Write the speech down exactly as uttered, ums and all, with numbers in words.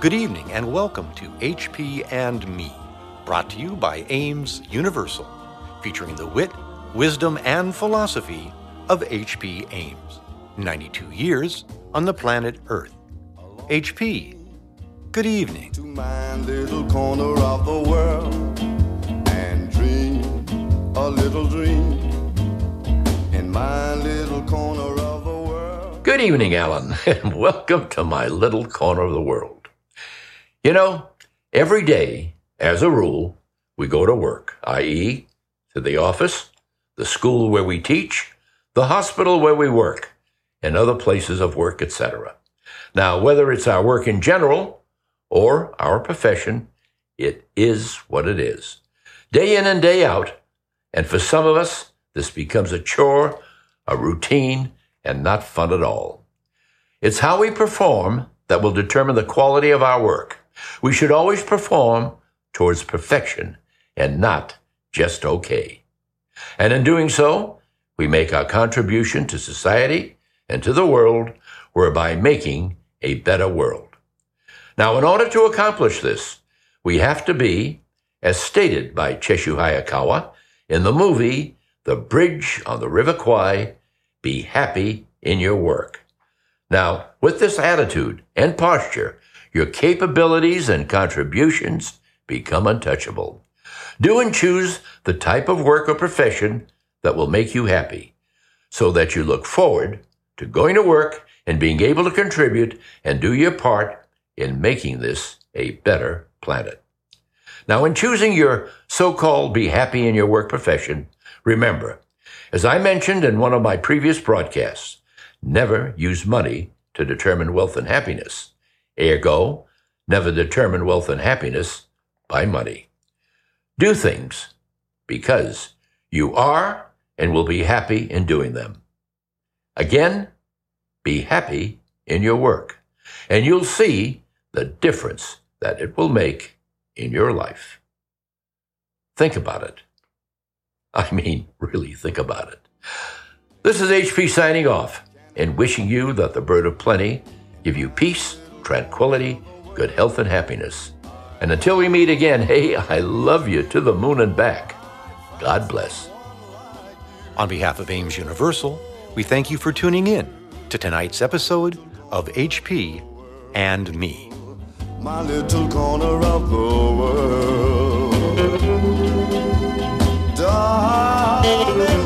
Good evening and welcome to H P and Me, brought to you by Ames Universal, featuring the wit, wisdom, and philosophy of H P Ames, ninety-two years on the planet Earth. H P, good evening. To my little corner of the world and dream a little dream in my little corner of the world. Good evening, Alan, and welcome to my little corner of the world. You know, every day, as a rule, we go to work, that is, to the office, the school where we teach, the hospital where we work, and other places of work, et cetera. Now, whether it's our work in general or our profession, it is what it is. Day in and day out, and for some of us, this becomes a chore, a routine, and not fun at all. It's how we perform that will determine the quality of our work. We should always perform towards perfection and not just okay. And in doing so, we make our contribution to society and to the world, whereby making a better world. Now, in order to accomplish this, we have to be, as stated by Cheshu Hayakawa in the movie The Bridge on the River Kwai, be happy in your work. Now, with this attitude and posture, your capabilities and contributions become untouchable. Do and choose the type of work or profession that will make you happy, so that you look forward to going to work and being able to contribute and do your part in making this a better planet. Now, in choosing your so-called be happy in your work profession, remember, as I mentioned in one of my previous broadcasts, never use money to determine wealth and happiness. Ergo, never determine wealth and happiness by money. Do things because you are and will be happy in doing them. Again, be happy in your work, and you'll see the difference that it will make in your life. Think about it. I mean, really think about it. This is H P signing off and wishing you that the bird of plenty give you peace, tranquility, good health, and happiness. And until we meet again, hey, I love you to the moon and back. God bless. On behalf of Ames Universal, we thank you for tuning in to tonight's episode of H P and Me. My little corner of the world. Darling.